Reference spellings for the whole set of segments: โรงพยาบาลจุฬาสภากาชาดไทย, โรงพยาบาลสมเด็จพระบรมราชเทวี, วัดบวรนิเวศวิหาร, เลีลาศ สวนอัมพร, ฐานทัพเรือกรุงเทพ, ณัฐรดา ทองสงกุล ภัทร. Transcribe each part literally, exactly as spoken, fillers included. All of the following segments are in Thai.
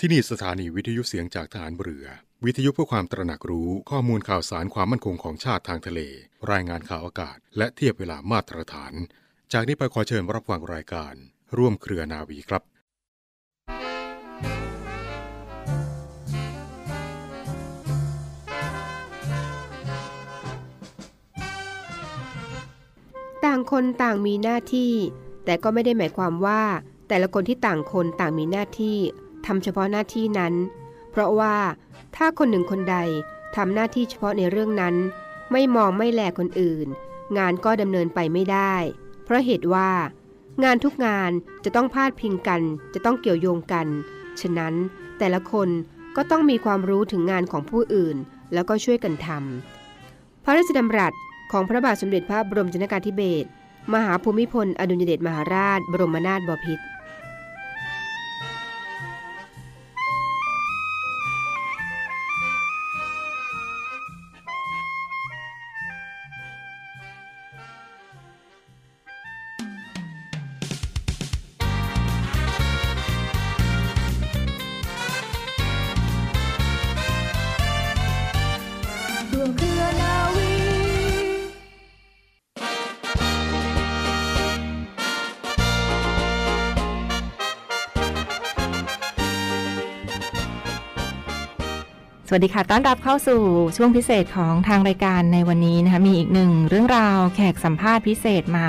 ที่นี่สถานีวิทยุเสียงจากทหารเรือวิทยุเพื่อความตระหนักรู้ข้อมูลข่าวสารความมั่นคงของชาติทางทะเลรายงานข่าวอากาศและเทียบเวลามาตรฐานจากนี้ไปขอเชิญรับฟังรายการร่วมเครือนาวีครับต่างคนต่างมีหน้าที่แต่ก็ไม่ได้หมายความว่าแต่ละคนที่ต่างคนต่างมีหน้าที่ทำเฉพาะหน้าที่นั้นเพราะว่าถ้าคนหนึ่งคนใดทำหน้าที่เฉพาะในเรื่องนั้นไม่มองไม่แลคนอื่นงานก็ดำเนินไปไม่ได้เพราะเหตุว่างานทุกงานจะต้องพาดพิงกันจะต้องเกี่ยวโยงกันฉะนั้นแต่ละคนก็ต้องมีความรู้ถึงงานของผู้อื่นแล้วก็ช่วยกันทำพระราชดำรัสของพระบาทสมเด็จพระบรมชนกาธิเบศรมหาภูมิพลอดุลยเดชมหาราชบรมนาถบพิตรสวัสดีค่ะต้อนรับเข้าสู่ช่วงพิเศษของทางรายการในวันนี้นะคะมีอีกหนึ่งเรื่องราวแขกสัมภาษณ์พิเศษมา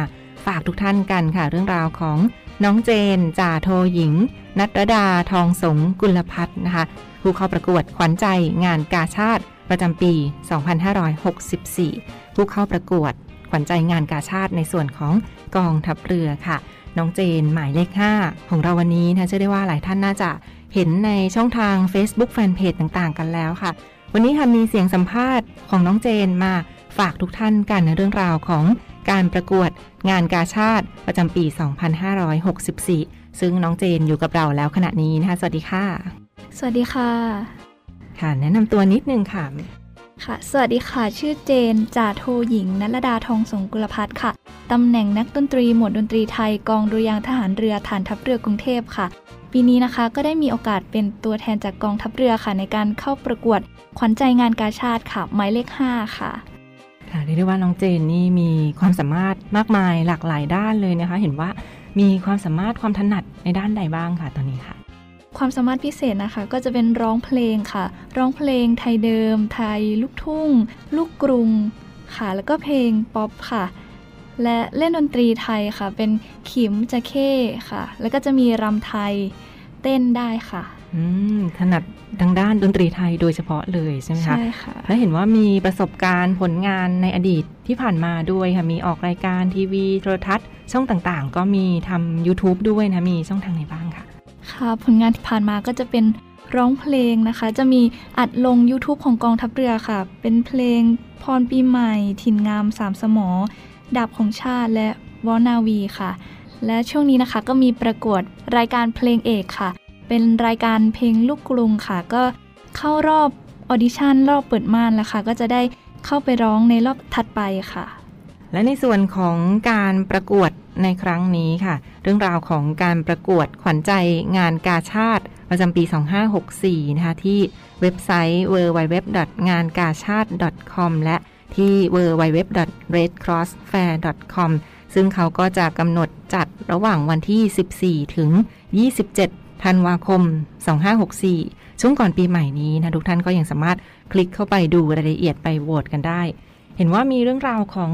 ฝากทุกท่านกันค่ะเรื่องราวของน้องเจนจ่าโทหญิงณัฐรดาทองสงกุลภัทรนะคะผู้เข้าประกวดขวัญใจงานกาชาดประจำปีสองพันห้าร้อยหกสิบสี่ผู้เข้าประกวดขวัญใจงานกาชาดในส่วนของกองทัพเรือค่ะน้องเจนหมายเลขห้าของเราวันนี้นะเชื่อได้ว่าหลายท่านน่าจะเห็นในช่องทาง Facebook Fanpage ต่างๆกันแล้วค่ะวันนี้ค่ะมีเสียงสัมภาษณ์ของน้องเจนมาฝากทุกท่านกันในเรื่องราวของการประกวดงานกาชาดประจำปีสองพันห้าร้อยหกสิบสี่ซึ่งน้องเจนอยู่กับเราแล้วขณะนี้นะคะสวัสดีค่ะสวัสดีค่ะค่ะแนะนำตัวนิดนึงค่ะค่ะสวัสดีค่ะชื่อเจนจ่าโทหญิงณัฐรดาทองสงกุลภัทรค่ะตำแหน่งนักดนตรีหมวดดนตรีไทยกองดุริยางค์ทหารเรือฐานทัพเรือกรุงเทพค่ะปีนี้นะคะก็ได้มีโอกาสเป็นตัวแทนจากกองทัพเรือค่ะในการเข้าประกวดขวัญใจงานกาชาดค่ะหมายเลขห้าค่ะค่ะเรียกได้ว่าน้องเจนนี่มีความสามารถมากมายหลากหลายด้านเลยนะคะเห็นว่ามีความสามารถความถนัดในด้านใดบ้างค่ะตอนนี้ค่ะความสามารถพิเศษนะคะก็จะเป็นร้องเพลงค่ะร้องเพลงไทยเดิมไทยลูกทุ่งลูกกรุงค่ะแล้วก็เพลงป๊อปค่ะและเล่นดนตรีไทยค่ะเป็นขิมจะเข้ค่ะแล้วก็จะมีรำไทยเต้นได้ค่ะอืมถนัดทางด้านดนตรีไทยโดยเฉพาะเลยใช่ไหมคะใช่ค่ะและเห็นว่ามีประสบการณ์ผลงานในอดีตที่ผ่านมาด้วยค่ะมีออกรายการทีวีโทรทัศน์ช่องต่างๆก็มีทำ YouTube ด้วยนะมีช่องทางไหนบ้างค่ะค่ะผลงานที่ผ่านมาก็จะเป็นร้องเพลงนะคะจะมีอัดลง YouTube ของกองทัพเรือค่ะเป็นเพลงพรปีใหม่ถิ่นงามสามสมอดาบของชาติและวอนาวีค่ะและช่วงนี้นะคะก็มีประกวดรายการเพลงเอกค่ะเป็นรายการเพลงลูกกรุงค่ะก็เข้ารอบออดิชั่นรอบเปิดม่านแล้วค่ะก็จะได้เข้าไปร้องในรอบถัดไปค่ะและในส่วนของการประกวดในครั้งนี้ค่ะเรื่องราวของการประกวดขวัญใจงานกาชาดประจำปีสองพันห้าร้อยหกสิบสี่นะคะที่เว็บไซต์ ดับเบิลยู ดับเบิลยู ดับเบิลยู ดอท งานกาชาด ดอท คอม และที่ ดับเบิลยู ดับเบิลยู ดับเบิลยู ดอท เรดครอสแฟร์ ดอท คอม ซึ่งเขาก็จะกำหนดจัดระหว่างวันที่สิบสี่ถึงยี่สิบเจ็ดธันวาคมสองพันห้าร้อยหกสิบสี่ช่วงก่อนปีใหม่นี้นะทุกท่านก็ยังสามารถคลิกเข้าไปดูรายละเอียดไปโหวตกันได้เห็นว่ามีเรื่องราวของ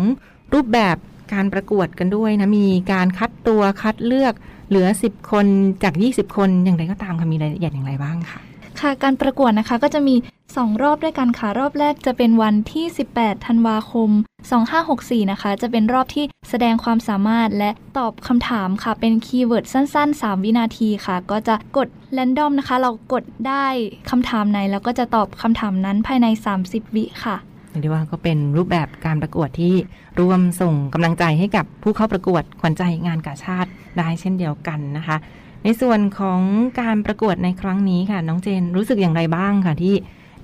รูปแบบการประกวดกันด้วยนะมีการคัดตัวคัดเลือกเหลือสิบคนจากยี่สิบคนอย่างไรก็ตามค่ะมีรายละเอียดอย่างไรบ้างค่ะค่ะการประกวดนะคะก็จะมีสองรอบด้วยกันค่ะรอบแรกจะเป็นวันที่สิบแปดธันวาคมสองพันห้าร้อยหกสิบสี่นะคะจะเป็นรอบที่แสดงความสามารถและตอบคำถามค่ะเป็นคีย์เวิร์ดสั้นๆสามวินาทีค่ะก็จะกดแรนดอมนะคะเรากดได้คำถามไหนแล้วก็จะตอบคำถามนั้นภายในสามสิบวิค่ะเรียกว่าก็เป็นรูปแบบการประกวดที่ร่วมส่งกำลังใจให้กับผู้เข้าประกวดขวัญใจงานกาชาดได้เช่นเดียวกันนะคะในส่วนของการประกวดในครั้งนี้ค่ะน้องเจนรู้สึกอย่างไรบ้างค่ะที่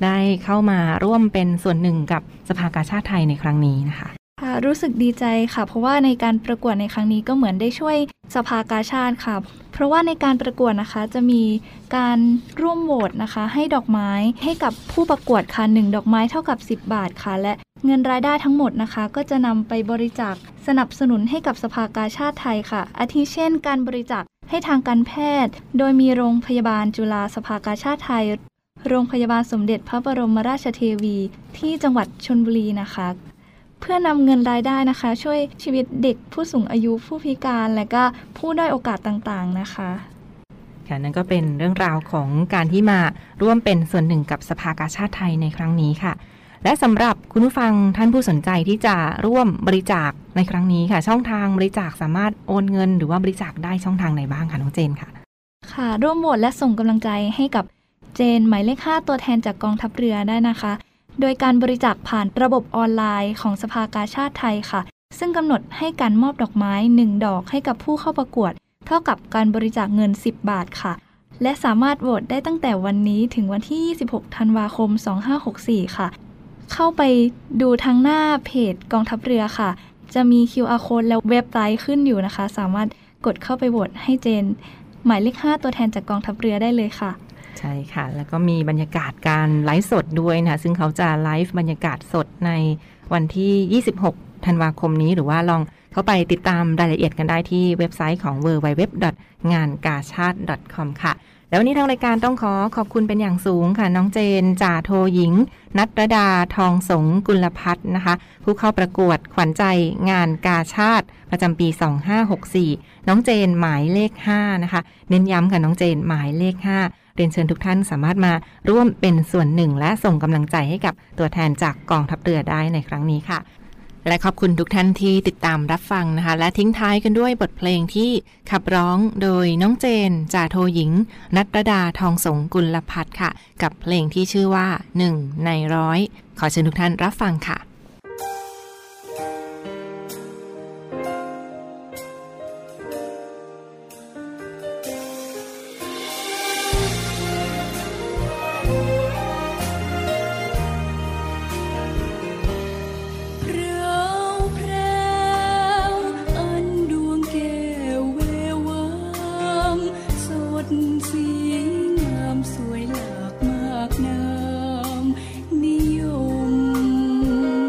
ได้เข้ามาร่วมเป็นส่วนหนึ่งกับสภากาชาดไทยในครั้งนี้นะคะ ค่ะรู้สึกดีใจค่ะเพราะว่าในการประกวดในครั้งนี้ก็เหมือนได้ช่วยสภากาชาดค่ะเพราะว่าในการประกวดนะคะจะมีการร่วมโหวตนะคะให้ดอกไม้ให้กับผู้ประกวดค่ะหนึ่งดอกไม้เท่ากับสิบบาทค่ะและเงินรายได้ทั้งหมดนะคะก็จะนำไปบริจาคสนับสนุนให้กับสภากาชาดไทยค่ะอาทิเช่นการบริจาคให้ทางการแพทย์โดยมีโรงพยาบาลจุฬาสภากาชาดไทยโรงพยาบาลสมเด็จพระบรมราชเทวีที่จังหวัดชลบุรีนะคะเพื่อนำเงินรายได้นะคะช่วยชีวิตเด็กผู้สูงอายุผู้พิการและก็ผู้ด้อยโอกาสต่างๆนะคะค่ะนั่นก็เป็นเรื่องราวของการที่มาร่วมเป็นส่วนหนึ่งกับสภากาชาดไทยในครั้งนี้ค่ะและสำหรับคุณผู้ฟังท่านผู้สนใจที่จะร่วมบริจาคในครั้งนี้ค่ะช่องทางบริจาคสามารถโอนเงินหรือว่าบริจาคได้ช่องทางไหนบ้างคะน้องเจนค่ะค่ะร่วมโหวตและส่งกำลังใจให้กับเจนหมายเลขห้าตัวแทนจากกองทัพเรือได้นะคะโดยการบริจาคผ่านระบบออนไลน์ของสภากาชาดไทยค่ะซึ่งกำหนดให้การมอบดอกไม้หนึ่งดอกให้กับผู้เข้าประกวดเท่ากับการบริจาคเงินสิบบาทค่ะและสามารถโหวตได้ตั้งแต่วันนี้ถึงวันที่ยี่สิบหกธันวาคมสองห้าหกสี่ค่ะเข้าไปดูทางหน้าเพจกองทัพเรือค่ะจะมี คิว อาร์ Code และเว็บไซต์ขึ้นอยู่นะคะสามารถกดเข้าไปโหวตให้เจนหมายเลขห้าตัวแทนจากกองทัพเรือได้เลยค่ะใช่ค่ะแล้วก็มีบรรยากาศการไลฟ์สดด้วยนะซึ่งเขาจะไลฟ์บรรยากาศสดในวันที่ยี่สิบหกธันวาคมนี้หรือว่าลองเข้าไปติดตามรายละเอียดกันได้ที่เว็บไซต์ของ ดับเบิลยู ดับเบิลยู ดับเบิลยู ดอท งานกาชาด ดอท คอม ค่ะแล้ววันนี้ทางรายการต้องขอขอบคุณเป็นอย่างสูงค่ะน้องเจนจ่าโทหญิงณัฐรดาทองสงกุลภัทรนะคะผู้เข้าประกวดขวัญใจงานกาชาดประจำปีสองห้าหกสี่น้องเจนหมายเลขห้านะคะเน้นย้ำค่ะน้องเจนหมายเลขห้าเรียนเชิญทุกท่านสามารถมาร่วมเป็นส่วนหนึ่งและส่งกำลังใจให้กับตัวแทนจากกองทัพเรือได้ในครั้งนี้ค่ะและขอบคุณทุกท่านที่ติดตามรับฟังนะคะและทิ้งท้ายกันด้วยบทเพลงที่ขับร้องโดยน้องเจนจ่าโทหญิงณัฐรดาทองสงกุลภัทรค่ะกับเพลงที่ชื่อว่าหนึ่งในร้อยขอเชิญทุกท่านรับฟังค่ะสวยหลากมากน้ำนิยม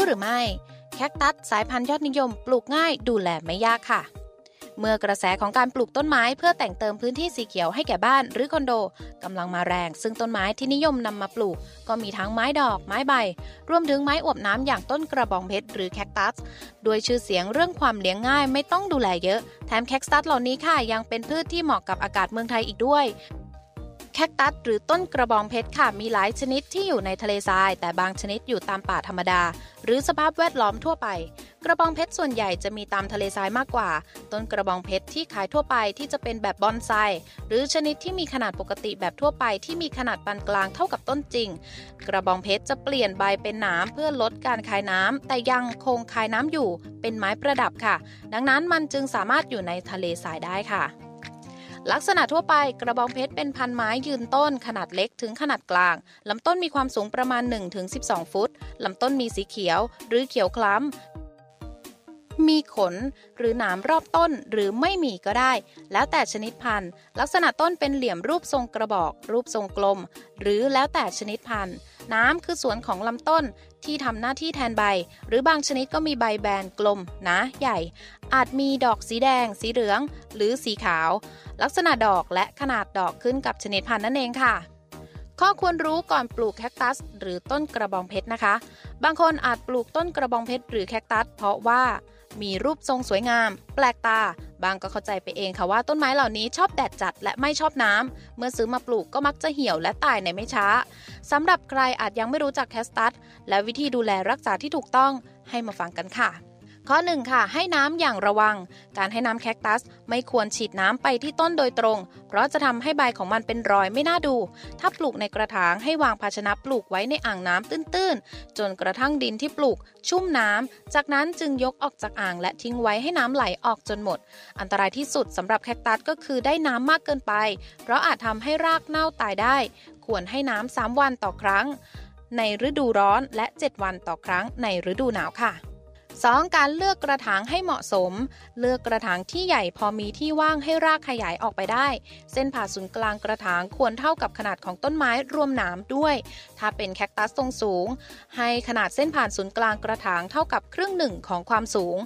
รู้หรือไม่แคคตัสสายพันธุ์ยอดนิยมปลูกง่ายดูแลไม่ยากค่ะเมื่อกระแสของการปลูกต้นไม้เพื่อแต่งเติมพื้นที่สีเขียวให้แก่บ้านหรือคอนโดกำลังมาแรงซึ่งต้นไม้ที่นิยมนำมาปลูกก็มีทั้งไม้ดอกไม้ใบรวมถึงไม้อวบน้ำอย่างต้นกระบองเพชรหรือแคคตัสด้วยชื่อเสียงเรื่องความเลี้ยงง่ายไม่ต้องดูแลเยอะแถมแคคตัสเหล่านี้ค่ะยังเป็นพืชที่เหมาะกับอากาศเมืองไทยอีกด้วยแคคตัสหรือต้นกระบองเพชรค่ะมีหลายชนิดที่อยู่ในทะเลทรายแต่บางชนิดอยู่ตามป่าธรรมดาหรือสภาพแวดล้อมทั่วไปกระบองเพชรส่วนใหญ่จะมีตามทะเลทรายมากกว่าต้นกระบองเพชรที่ขายทั่วไปที่จะเป็นแบบบอนไซหรือชนิดที่มีขนาดปกติแบบทั่วไปที่มีขนาดปานกลางเท่ากับต้นจริงกระบองเพชรจะเปลี่ยนใบเป็นหนามเพื่อลดการคายน้ำแต่ยังคงคายน้ำอยู่เป็นไม้ประดับค่ะดังนั้นมันจึงสามารถอยู่ในทะเลทรายได้ค่ะลักษณะทั่วไปกระบองเพชรเป็นพันไม้ยืนต้นขนาดเล็กถึงขนาดกลางลำต้นมีความสูงประมาณ หนึ่งถึงสิบสอง ฟุตลำต้นมีสีเขียวหรือเขียวคล้ำมีขนหรือหนามรอบต้นหรือไม่มีก็ได้แล้วแต่ชนิดพันธุ์ลักษณะต้นเป็นเหลี่ยมรูปทรงกระบอกรูปทรงกลมหรือแล้วแต่ชนิดพันธุ์น้ำคือส่วนของลำต้นที่ทำหน้าที่แทนใบหรือบางชนิดก็มีใบแบนกลมหนาใหญ่อาจมีดอกสีแดงสีเหลืองหรือสีขาวลักษณะดอกและขนาดดอกขึ้นกับชนิดพันธุ์นั่นเองค่ะข้อควรรู้ก่อนปลูกแคคตัสหรือต้นกระบองเพชรนะคะบางคนอาจปลูกต้นกระบองเพชรหรือแคคตัสเพราะว่ามีรูปทรงสวยงามแปลกตาบางก็เข้าใจไปเองค่ะว่าต้นไม้เหล่านี้ชอบแดดจัดและไม่ชอบน้ำเมื่อซื้อมาปลูกก็มักจะเหี่ยวและตายในไม่ช้าสำหรับใครอาจยังไม่รู้จักแคคตัสและวิธีดูแลรักษาที่ถูกต้องให้มาฟังกันค่ะข้อหนึ่งค่ะให้น้ำอย่างระวังการให้น้ำแคคตัสไม่ควรฉีดน้ำไปที่ต้นโดยตรงเพราะจะทำให้ใบของมันเป็นรอยไม่น่าดูถ้าปลูกในกระถางให้วางภาชนะปลูกไว้ในอ่างน้ำตื้นๆจนกระทั่งดินที่ปลูกชุ่มน้ำจากนั้นจึงยกออกจากอ่างและทิ้งไว้ให้น้ำไหลออกจนหมดอันตรายที่สุดสำหรับแคคตัสก็คือได้น้ำมากเกินไปเพราะอาจทำให้รากเน่าตายได้ควรให้น้ำสามวันต่อครั้งในฤดูร้อนและเจ็ดวันต่อครั้งในฤดูหนาวค่ะสองการเลือกกระถางให้เหมาะสมเลือกกระถางที่ใหญ่พอมีที่ว่างให้รากขยายออกไปได้เส้นผ่าศูนย์กลางกระถางควรเท่ากับขนาดของต้นไม้รวมหนามด้วยถ้าเป็นแคคตัสทรงสูงให้ขนาดเส้นผ่านศูนย์กลางกระถางเท่ากับครึ่งหนึ่งของความสูง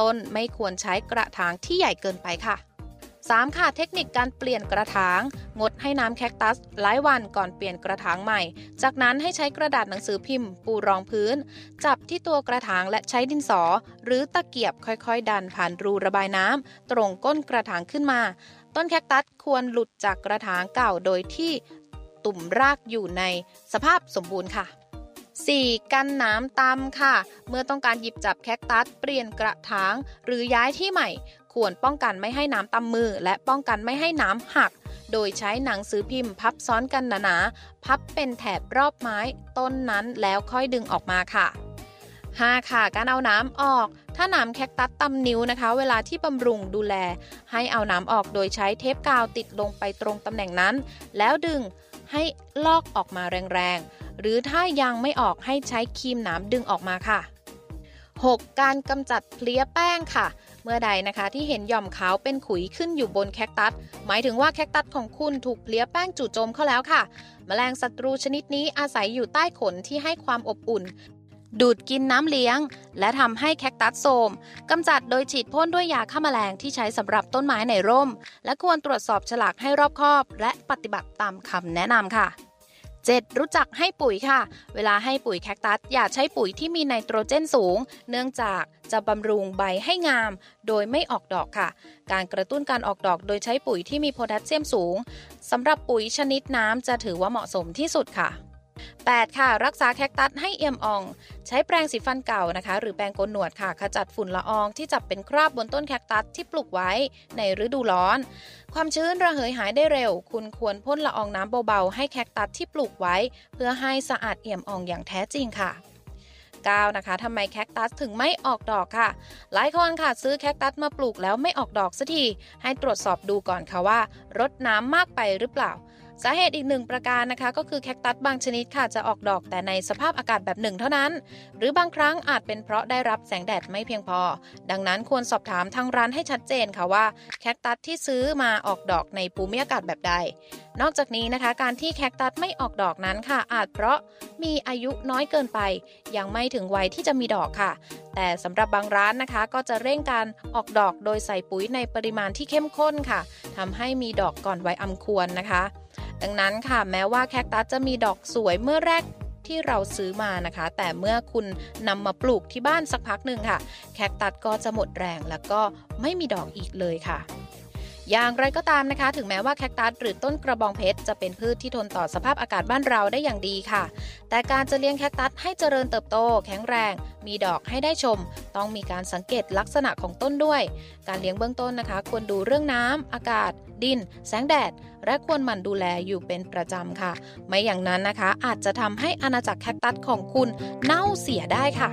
ต้นไม่ควรใช้กระถางที่ใหญ่เกินไปค่ะสามค่ะเทคนิคการเปลี่ยนกระถางงดให้น้ำแคคตัสหลายวันก่อนเปลี่ยนกระถางใหม่จากนั้นให้ใช้กระดาษหนังสือพิมพ์ปูรองพื้นจับที่ตัวกระถางและใช้ดินสอหรือตะเกียบค่อยๆดันผ่านรูระบายน้ำตรงก้นกระถางขึ้นมาต้นแคคตัสควรหลุดจากกระถางเก่าโดยที่ตุ่มรากอยู่ในสภาพสมบูรณ์ค่ะสี่กันหนามตำค่ะเมื่อต้องการหยิบจับแคคตัสเปลี่ยนกระถางหรือย้ายที่ใหม่ควรป้องกันไม่ให้น้ำตำมือและป้องกันไม่ให้น้ำหักโดยใช้หนังสือพิมพ์พับซ้อนกันหนาๆพับเป็นแถบรอบไม้ต้นนั้นแล้วค่อยดึงออกมาค่ะห้าค่ะการเอาน้ำออกถ้าหนามแคคตัสตำนิ้วนะคะเวลาที่บำรุงดูแลให้เอาน้ำออกโดยใช้เทปกาวติดลงไปตรงตำแหน่งนั้นแล้วดึงให้ลอกออกมาแรงๆหรือถ้ายังไม่ออกให้ใช้ครีมหนามดึงออกมาค่ะหกการกำจัดเพลี้ยแป้งค่ะเมื่อใดนะคะที่เห็นหย่อมขาวเป็นขุยขึ้นอยู่บนแคคตัสหมายถึงว่าแคคตัสของคุณถูกเพลี้ยแป้งจู่โจมเข้าแล้วค่ะแมลงศัตรูชนิดนี้อาศัยอยู่ใต้ขนที่ให้ความอบอุ่นดูดกินน้ำเลี้ยงและทำให้แคคตัสโทรมกำจัดโดยฉีดพ่นด้วยยาฆ่าแมลงที่ใช้สำหรับต้นไม้ในร่มและควรตรวจสอบฉลากให้รอบคอบและปฏิบัติตามคำแนะนำค่ะเจ็ดรู้จักให้ปุ๋ยค่ะเวลาให้ปุ๋ยแคคตัสอย่าใช้ปุ๋ยที่มีไนโตรเจนสูงเนื่องจากจะบำรุงใบให้งามโดยไม่ออกดอกค่ะการกระตุ้นการออกดอกโดยใช้ปุ๋ยที่มีโพแทสเซียมสูงสำหรับปุ๋ยชนิดน้ำจะถือว่าเหมาะสมที่สุดค่ะแปดค่ะรักษาแคคตัสให้เอี่ยมอ่องใช้แปรงสีฟันเก่านะคะหรือแปรงโกนหนวดค่ะขจัดฝุ่นละอองที่จับเป็นคราบบนต้นแคคตัสที่ปลูกไว้ในฤดูร้อนความชื้นระเหยหายได้เร็วคุณควรพ่นละอองน้ำเบาๆให้แคคตัสที่ปลูกไว้เพื่อให้สะอาดเอี่ยมอ่องอย่างแท้จริงค่ะเก้านะคะทำไมแคคตัสถึงไม่ออกดอกค่ะหลายคนค่ะซื้อแคคตัสมาปลูกแล้วไม่ออกดอกสักทีให้ตรวจสอบดูก่อนค่ะว่ารดน้ำมากไปหรือเปล่า สาเหตุอีกหนึ่งประการนะคะก็คือแคคตัสบางชนิดค่ะจะออกดอกแต่ในสภาพอากาศแบบหนึ่งเท่านั้นหรือบางครั้งอาจเป็นเพราะได้รับแสงแดดไม่เพียงพอดังนั้นควรสอบถามทางร้านให้ชัดเจนค่ะว่าแคคตัสที่ซื้อมาออกดอกในภูมิอากาศแบบใดนอกจากนี้นะคะการที่แคคตัสไม่ออกดอกนั้นค่ะอาจเพราะมีอายุน้อยเกินไปยังไม่ถึงวัยที่จะมีดอกค่ะแต่สำหรับบางร้านนะคะก็จะเร่งการออกดอกโดยใส่ปุ๋ยในปริมาณที่เข้มข้นค่ะทำให้มีดอกก่อนวัยอันควรนะคะดังนั้นค่ะแม้ว่าแคคตัสจะมีดอกสวยเมื่อแรกที่เราซื้อมานะคะแต่เมื่อคุณนำมาปลูกที่บ้านสักพักหนึ่งค่ะแคคตัสก็จะหมดแรงแล้วก็ไม่มีดอกอีกเลยค่ะอย่างไรก็ตามนะคะถึงแม้ว่าแคคตัสหรือต้นกระบองเพชรจะเป็นพืชที่ทนต่อสภาพอากาศบ้านเราได้อย่างดีค่ะแต่การจะเลี้ยงแคคตัสให้เจริญเติบโตแข็งแรงมีดอกให้ได้ชมต้องมีการสังเกตลักษณะของต้นด้วยการเลี้ยงเบื้องต้นนะคะควรดูเรื่องน้ำอากาศดินแสงแดดและควรหมั่นดูแลอยู่เป็นประจำค่ะไม่อย่างนั้นนะคะอาจจะทำให้อาณาจักรแคคตัสของคุณเน่าเสียได้ค่ะ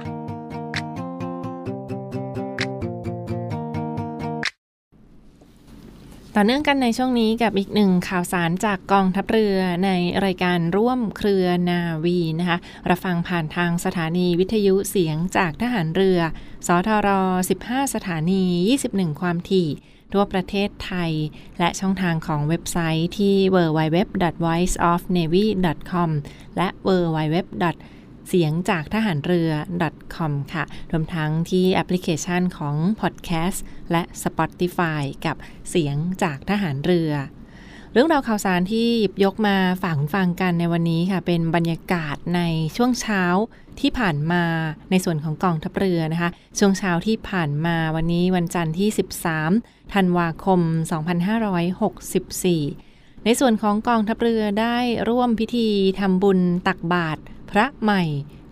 ต่อเนื่องกันในช่วงนี้กับอีกหนึ่งข่าวสารจากกองทัพเรือในรายการร่วมเครือนาวีนะคะรับฟังผ่านทางสถานีวิทยุเสียงจากทหารเรือสทรสิบห้าสถานียี่สิบเอ็ดความถี่ทั่วประเทศไทยและช่องทางของเว็บไซต์ที่ ดับเบิลยู ดับเบิลยู ดับเบิลยู ดอท voice of navy ดอท คอม และ ดับเบิลยู ดับเบิลยู ดับเบิลยู ดอทเสียงจากทหารเรือ ดอท คอม ค่ะรวมทั้งที่แอปพลิเคชันของ Podcast และ Spotify กับเสียงจากทหารเรือเรื่องราวข่าวสารที่หยิบยกมาฝากคุณฟังกันในวันนี้ค่ะเป็นบรรยากาศในช่วงเช้าที่ผ่านมาในส่วนของกองทัพเรือนะคะช่วงเช้าที่ผ่านมาวันนี้วันจันทร์ที่สิบสามธันวาคมสองพันห้าร้อยหกสิบสี่ในส่วนของกองทัพเรือได้ร่วมพิธีทำบุญตักบาตรพระใหม่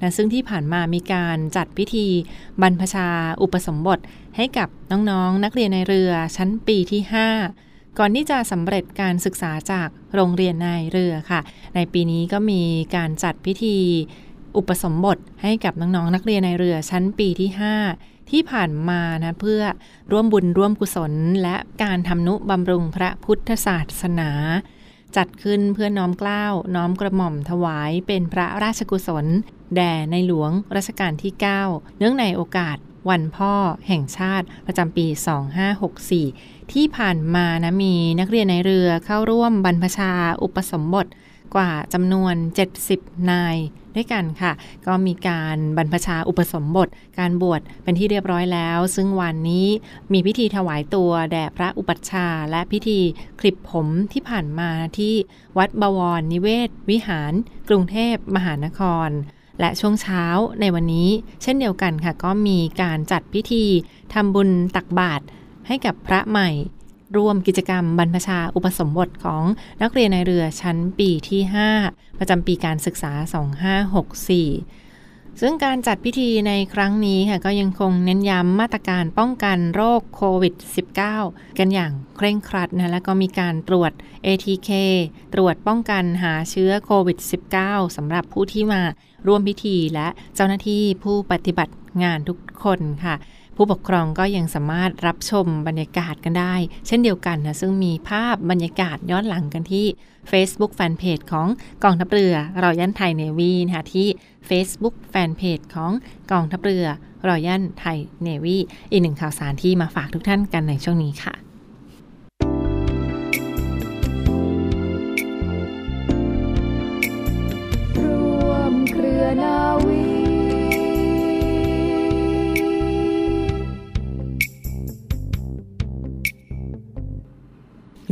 นะซึ่งที่ผ่านมามีการจัดพิธีบรรพชาอุปสมบทให้กับน้องๆ นักเรียนในเรือชั้นปีที่ห้าก่อนที่จะสำเร็จการศึกษาจากโรงเรียนนายเรือค่ะในปีนี้ก็มีการจัดพิธีอุปสมบทให้กับน้องๆ นักเรียนในเรือชั้นปีที่ห้าที่ผ่านมานะเพื่อร่วมบุญร่วมกุศลและการทำนุบำรุงพระพุทธศาสนาจัดขึ้นเพื่อน้อมเกล้าน้อมกระหม่อมถวายเป็นพระราชกุศลแด่ในหลวงรัชกาลที่เก้าเนื่องในโอกาสวันพ่อแห่งชาติประจำปีสองพันห้าร้อยหกสิบสี่ที่ผ่านมานะมีนักเรียนในเรือเข้าร่วมบรรพชาอุปสมบทกว่าจำนวนเจ็ดสิบนายด้วยกันค่ะก็มีการบรรพชาอุปสมบทการบวชเป็นที่เรียบร้อยแล้วซึ่งวันนี้มีพิธีถวายตัวแด่พระอุปัชฌาย์และพิธีคลิปผมที่ผ่านมาที่วัดบวรนิเวศวิหารกรุงเทพมหานครและช่วงเช้าในวันนี้เช่นเดียวกันค่ะก็มีการจัดพิธีทำบุญตักบาตรให้กับพระใหม่ร่วมกิจกรรมบรรพชาอุปสมบทของนักเรียนในเรือชั้นปีที่ห้าประจำปีการศึกษาสองพันห้าร้อยหกสิบสี่ซึ่งการจัดพิธีในครั้งนี้ค่ะก็ยังคงเน้นย้ำมาตรการป้องกันโรคโควิด สิบเก้า กันอย่างเคร่งครัดนะและก็มีการตรวจ เอ ที เค ตรวจป้องกันหาเชื้อโควิด สิบเก้า สำหรับผู้ที่มาร่วมพิธีและเจ้าหน้าที่ผู้ปฏิบัติงานทุกคนค่ะผู้ปกครองก็ยังสามารถรับชมบรรยากาศกันได้เช่นเดียวกันนะซึ่งมีภาพบรรยากาศย้อนหลังกันที่ Facebook Fanpage ของกองทัพเรือเรายันไทยเนวีนะคะที่ Facebook Fanpage ของกองทัพเรือเรายันไทยเนวีอีกหนึ่งข่าวสารที่มาฝากทุกท่านกันในช่วงนี้ค่ะร่วมเครือนาวี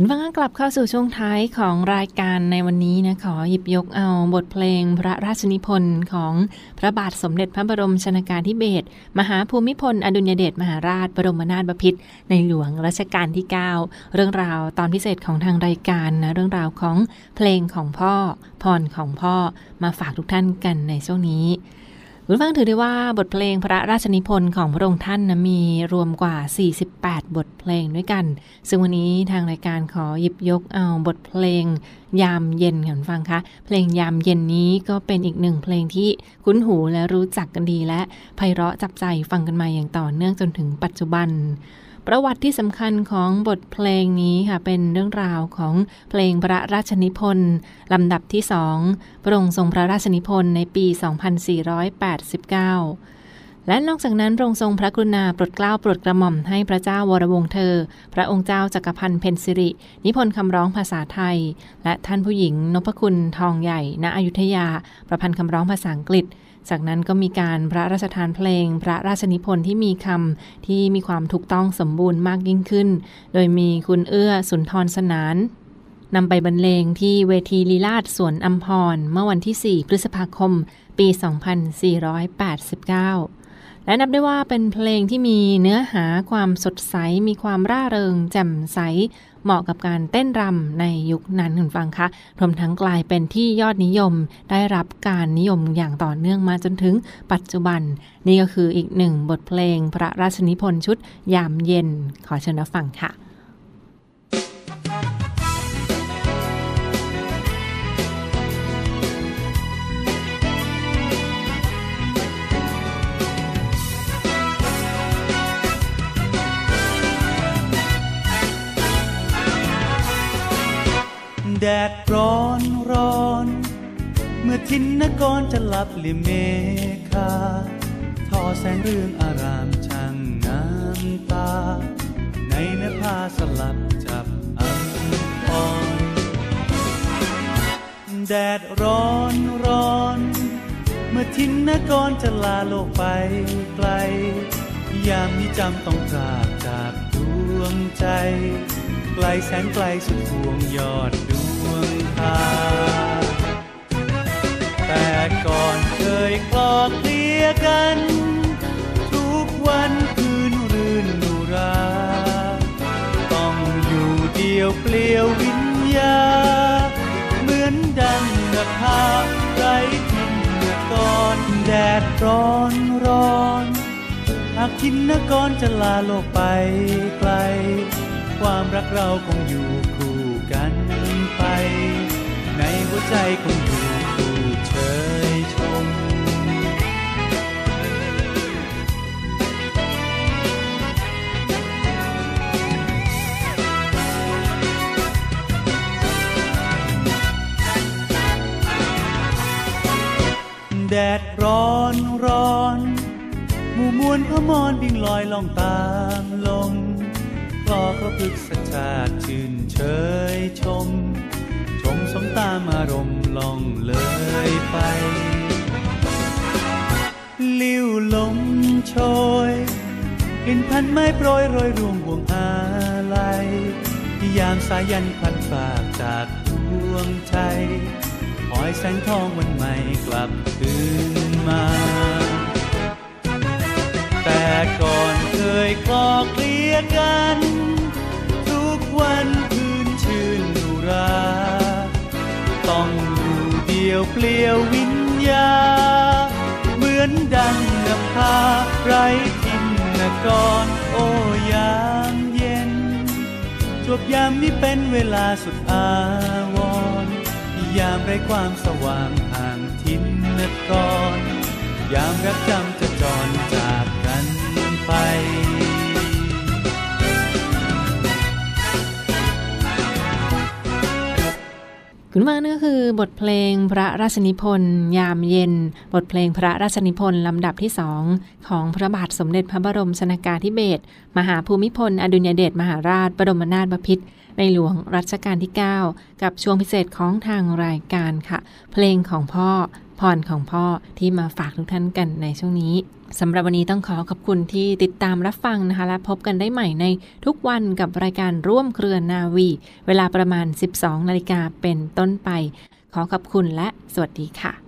คุณฟังกลับเข้าสู่ช่วงท้ายของรายการในวันนี้นะขอหยิบยกเอาบทเพลงพระราชนิพนธ์ของพระบาทสมเด็จพระบรมชนกาธิเบศรมหาภูมิพลอดุลยเดชมหาราชบรมนาถบพิตรในหลวงรัชกาลที่เก้าเรื่องราวตอนพิเศษของทางรายการนะเรื่องราวของเพลงของพ่อพรของพ่อมาฝากทุกท่านกันในช่วงนี้คุณฟังถือได้ว่าบทเพลงพระราชนิพนธ์ของพระองค์ท่านนะมีรวมกว่าสี่สิบแปดบทเพลงด้วยกันซึ่งวันนี้ทางรายการขอหยิบยกเอาบทเพลงยามเย็นคุณฟังคะเพลงยามเย็นนี้ก็เป็นอีกหนึ่งเพลงที่คุ้นหูและรู้จักกันดีและไพเราะจับใจฟังกันมาอย่างต่อเนื่องจนถึงปัจจุบัน ประวัติที่สำคัญของบทเพลงนี้ค่ะเป็นเรื่องราวของเพลงพระราชนิพนธ์ลำดับที่สองพระองค์ทรงพระราชนิพนธ์ในปีสองพันสี่ร้อยแปดสิบเก้าและนอกจากนั้นพระองค์ทรงพระกรุณาโปรดเกล้าโปรดกระหม่อมให้พระเจ้าวรวงศ์เธอพระองค์เจ้าจักรพันธ์เพ็ญสิรินิพนธ์คำร้องภาษาไทยและท่านผู้หญิงนพคุณทองใหญ่ณอยุธยาประพันธ์คำร้องภาษาอังกฤษจากนั้นก็มีการพระราชทานเพลงพระราชนิพนธ์ที่มีคำที่มีความถูกต้องสมบูรณ์มากยิ่งขึ้นโดยมีคุณเอื้อสุนทรสนานนำไปบรรเลงที่เวทีลีลาศสวนอัมพรเมื่อวันที่สี่พฤษภาคมปีสองพันสี่ร้อยแปดสิบเก้าและนับได้ว่าเป็นเพลงที่มีเนื้อหาความสดใสมีความร่าเริงแจ่มใสเหมาะกับการเต้นรำในยุคนั้นคุณฟังคะรวมทั้งกลายเป็นที่ยอดนิยมได้รับการนิยมอย่างต่อเนื่องมาจนถึงปัจจุบันนี่ก็คืออีกหนึ่งบทเพลงพระราชนิพนธ์ชุดยามเย็นขอเชิญรับฟังค่ะแดดร้อนร้อนเมื่อทินนกรจะลับลิเมฆาทอแสงเรื่องอารามช่างน้ำตาในนภาสลับจับอัมพรแดดร้อนร้อนเมื่อทินนกรจะลาโลกไปไกลยามนี้จำต้องจากจากดวงใจไกลแสนไกลสุดดวงยอดดวงตาแต่ก่อนเคยคลอกเลียกันทุกวันคืนรื่นหรูราต้องอยู่เดียวเปลี่ยววิญญาเหมือนดังนภาไร้ทินนกรแดดร้อนร้อนหากทินนกรจะลาโลกไปไกลความรักเราคงอยู่คู่กันไปในหัวใจคงอยู่คู่เชยชมแดดร้อนร้อนหมู่มวลพมรวิ่งลอยล่องตามลมกลอกระพึกสัจชาติชื่นเชยชมชมสมตามอารมณ์ล่องเลยไปลิ้วลมโชยกลิ่นพันไม้โปรยโรยรวงห่วงอาลัยยามสายันพันฝากจากดวงใจคอยแสงทองวันใหม่กลับคืนมาแต่ก่อนเคยคลอกเลียกันทุกวันคืนชื่นดุราต้องอยู่เดียวเปลี่ยววิญญาเหมือนดังนภาไร้ทินนกรโอยามเย็นจวบยามนี้เป็นเวลาสุดอาวรยามไร้ความสว่างห่างทินนกรยามรักจำจะจรจากกันไปคุณว่านี่ก็คือบทเพลงพระราชนิพนธ์ยามเย็นบทเพลงพระราชนิพนธ์ลำดับที่สองของพระบาทสมเด็จพระบรมชนกาธิเบศรมหาภูมิพลอดุลยเดชมหาราชบรมนาถบพิตรในหลวงรัชกาลที่เก้ากับช่วงพิเศษของทางรายการค่ะเพลงของพ่อพรของพ่อที่มาฝากทุกท่านกันในช่วงนี้สำหรับวันนี้ต้องขอขอบคุณที่ติดตามรับฟังนะคะและพบกันได้ใหม่ในทุกวันกับรายการร่วมเครือนาวีเวลาประมาณ สิบสองนาฬิกาเป็นต้นไปขอขอบคุณและสวัสดีค่ะ